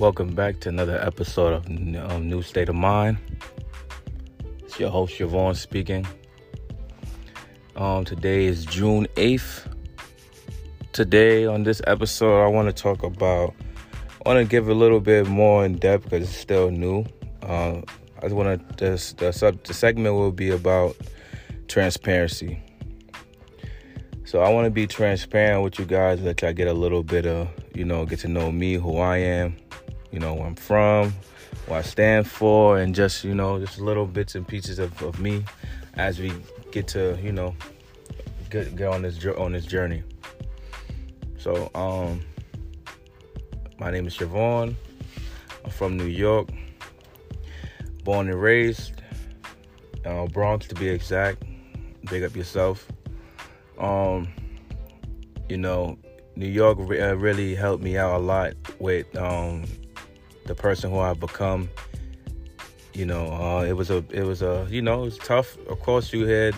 Welcome back to another episode of New State of Mind. It's your host Siobhan speaking. Today is June 8th. Today on this episode, I want to talk about, I want to give a little bit more in depth because it's still new. The segment will be about transparency. So I want to be transparent with you guys, let y'all get a little bit of, get to know me, who I am. Where I'm from, what I stand for, and just, just little bits and pieces of me as we get to, get on this journey. So, my name is Siobhan. I'm from New York, born and raised, Bronx to be exact. Big up yourself. New York really helped me out a lot with, the person who I've become, it was tough. Of course, you had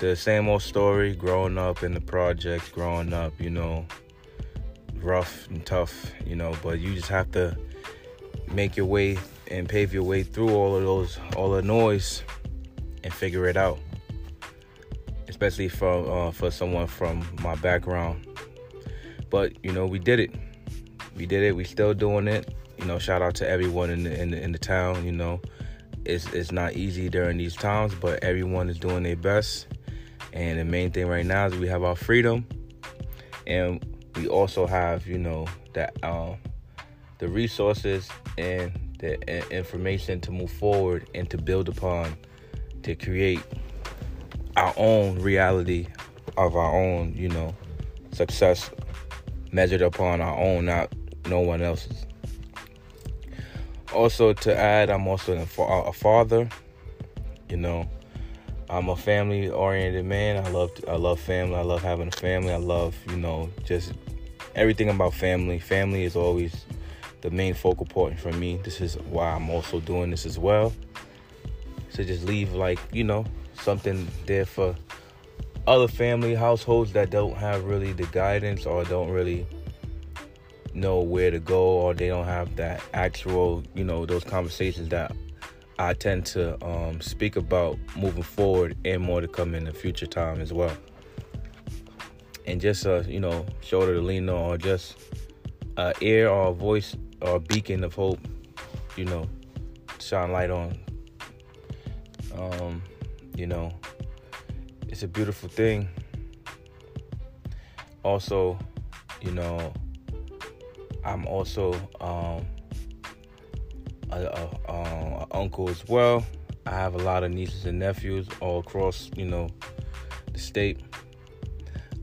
the same old story growing up in the projects, growing up, rough and tough, but you just have to make your way and pave your way through all the noise and figure it out. Especially for someone from my background, but we did it. We did it. We still doing it. Shout out to everyone in the town. It's not easy during these times, but everyone is doing their best. And the main thing right now is we have our freedom, and we also have the resources and the information to move forward and to build upon, to create our own reality of our own, success measured upon our own, not no one else's. Also, to add, I'm also a father. I'm a family-oriented man. I love family. I love having a family. I love, just everything about family. Family is always the main focal point for me. This is why I'm also doing this as well. So just leave, something there for other family households that don't have really the guidance or don't really know where to go, or they don't have that actual, those conversations that I tend to speak about moving forward, and more to come in the future time as well. And just shoulder to lean on, or just an ear or a voice or a beacon of hope, shine light on. It's a beautiful thing. Also, I'm also a uncle as well. I have a lot of nieces and nephews all across, the state.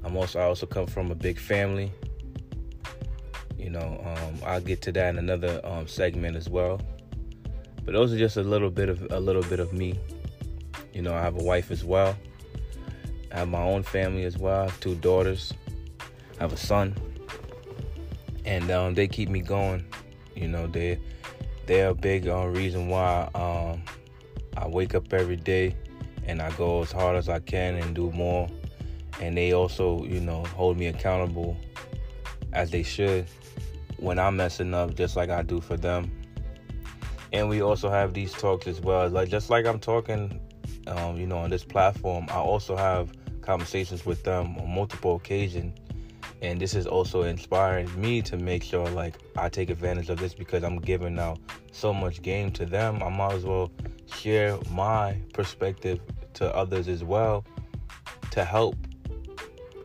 I also come from a big family. I'll get to that in another segment as well. But those are just a little bit of me. I have a wife as well. I have my own family as well. I have 2 daughters. I have a son. And they keep me going. They're a big reason why I wake up every day and I go as hard as I can and do more. And they also, hold me accountable, as they should, when I'm messing up, just like I do for them. And we also have these talks as well. Just like I'm talking, on this platform, I also have conversations with them on multiple occasions, and this is also inspiring me to make sure I take advantage of this, because I'm giving out so much game to them. I might as well share my perspective to others as well, to help,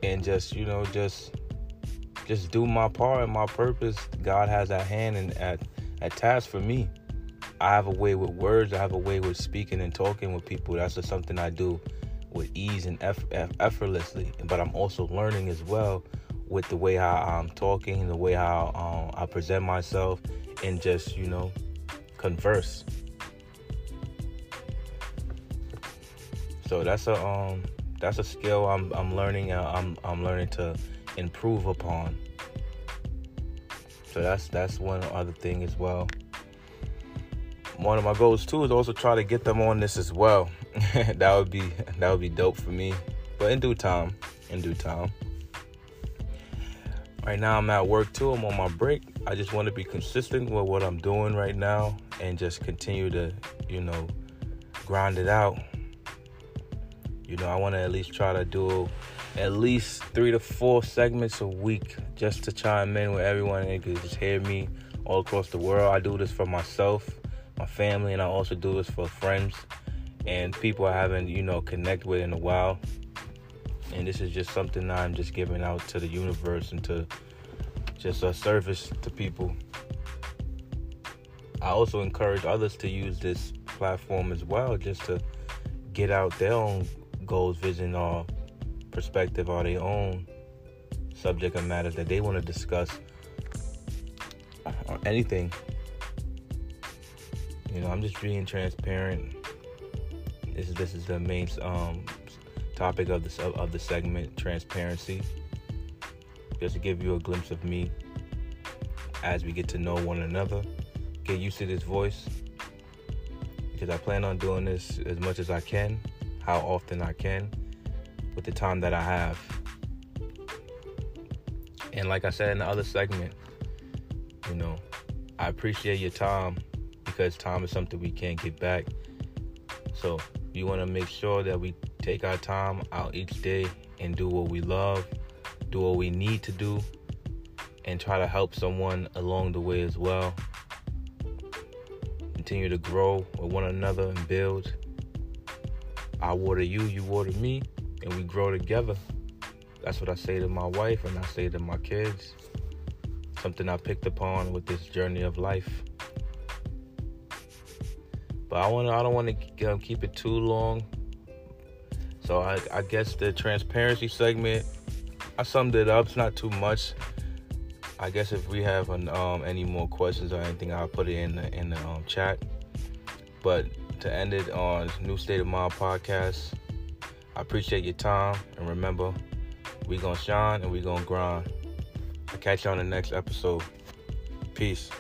and just do my part and my purpose God has at hand and at task for me. I have a way with words. I have a way with speaking and talking with people. That's just something I do with ease and effortlessly. But I'm also learning as well with the way how I'm talking, the way how I present myself, and just, converse. So that's a skill I'm learning. I'm learning to improve upon. So that's one other thing as well. One of my goals too is also try to get them on this as well. that would be dope for me. But in due time. Right now I'm at work too. I'm on my break. I just want to be consistent with what I'm doing right now and just continue to, grind it out. I want to at least try to do at least 3 to 4 segments a week just to chime in with everyone and just hear me all across the world. I do this for myself, my family, and I also do this for friends and people I haven't, connected with in a while. And this is just something I'm just giving out to the universe and to just a service to people. I also encourage others to use this platform as well, just to get out their own goals, vision, or perspective, or their own subject of matters that they want to discuss or anything. I'm just being transparent. This is the main topic of this of the segment, transparency, just to give you a glimpse of me as we get to know one another. Get used to this voice, because I plan on doing this as much as I can, how often I can, with the time that I have. And like I said in the other segment, I appreciate your time, because time is something we can't get back. So we want to make sure that we take our time out each day and do what we love, do what we need to do, and try to help someone along the way as well. Continue to grow with one another and build. I water you, you water me, and we grow together. That's what I say to my wife and I say to my kids. Something I picked upon with this journey of life. But I don't want to keep it too long. So I guess the transparency segment, I summed it up. It's not too much. I guess if we have any more questions or anything, I'll put it in the chat. But to end it on New State of Mind podcast, I appreciate your time. And remember, we going to shine and we going to grind. I'll catch you on the next episode. Peace.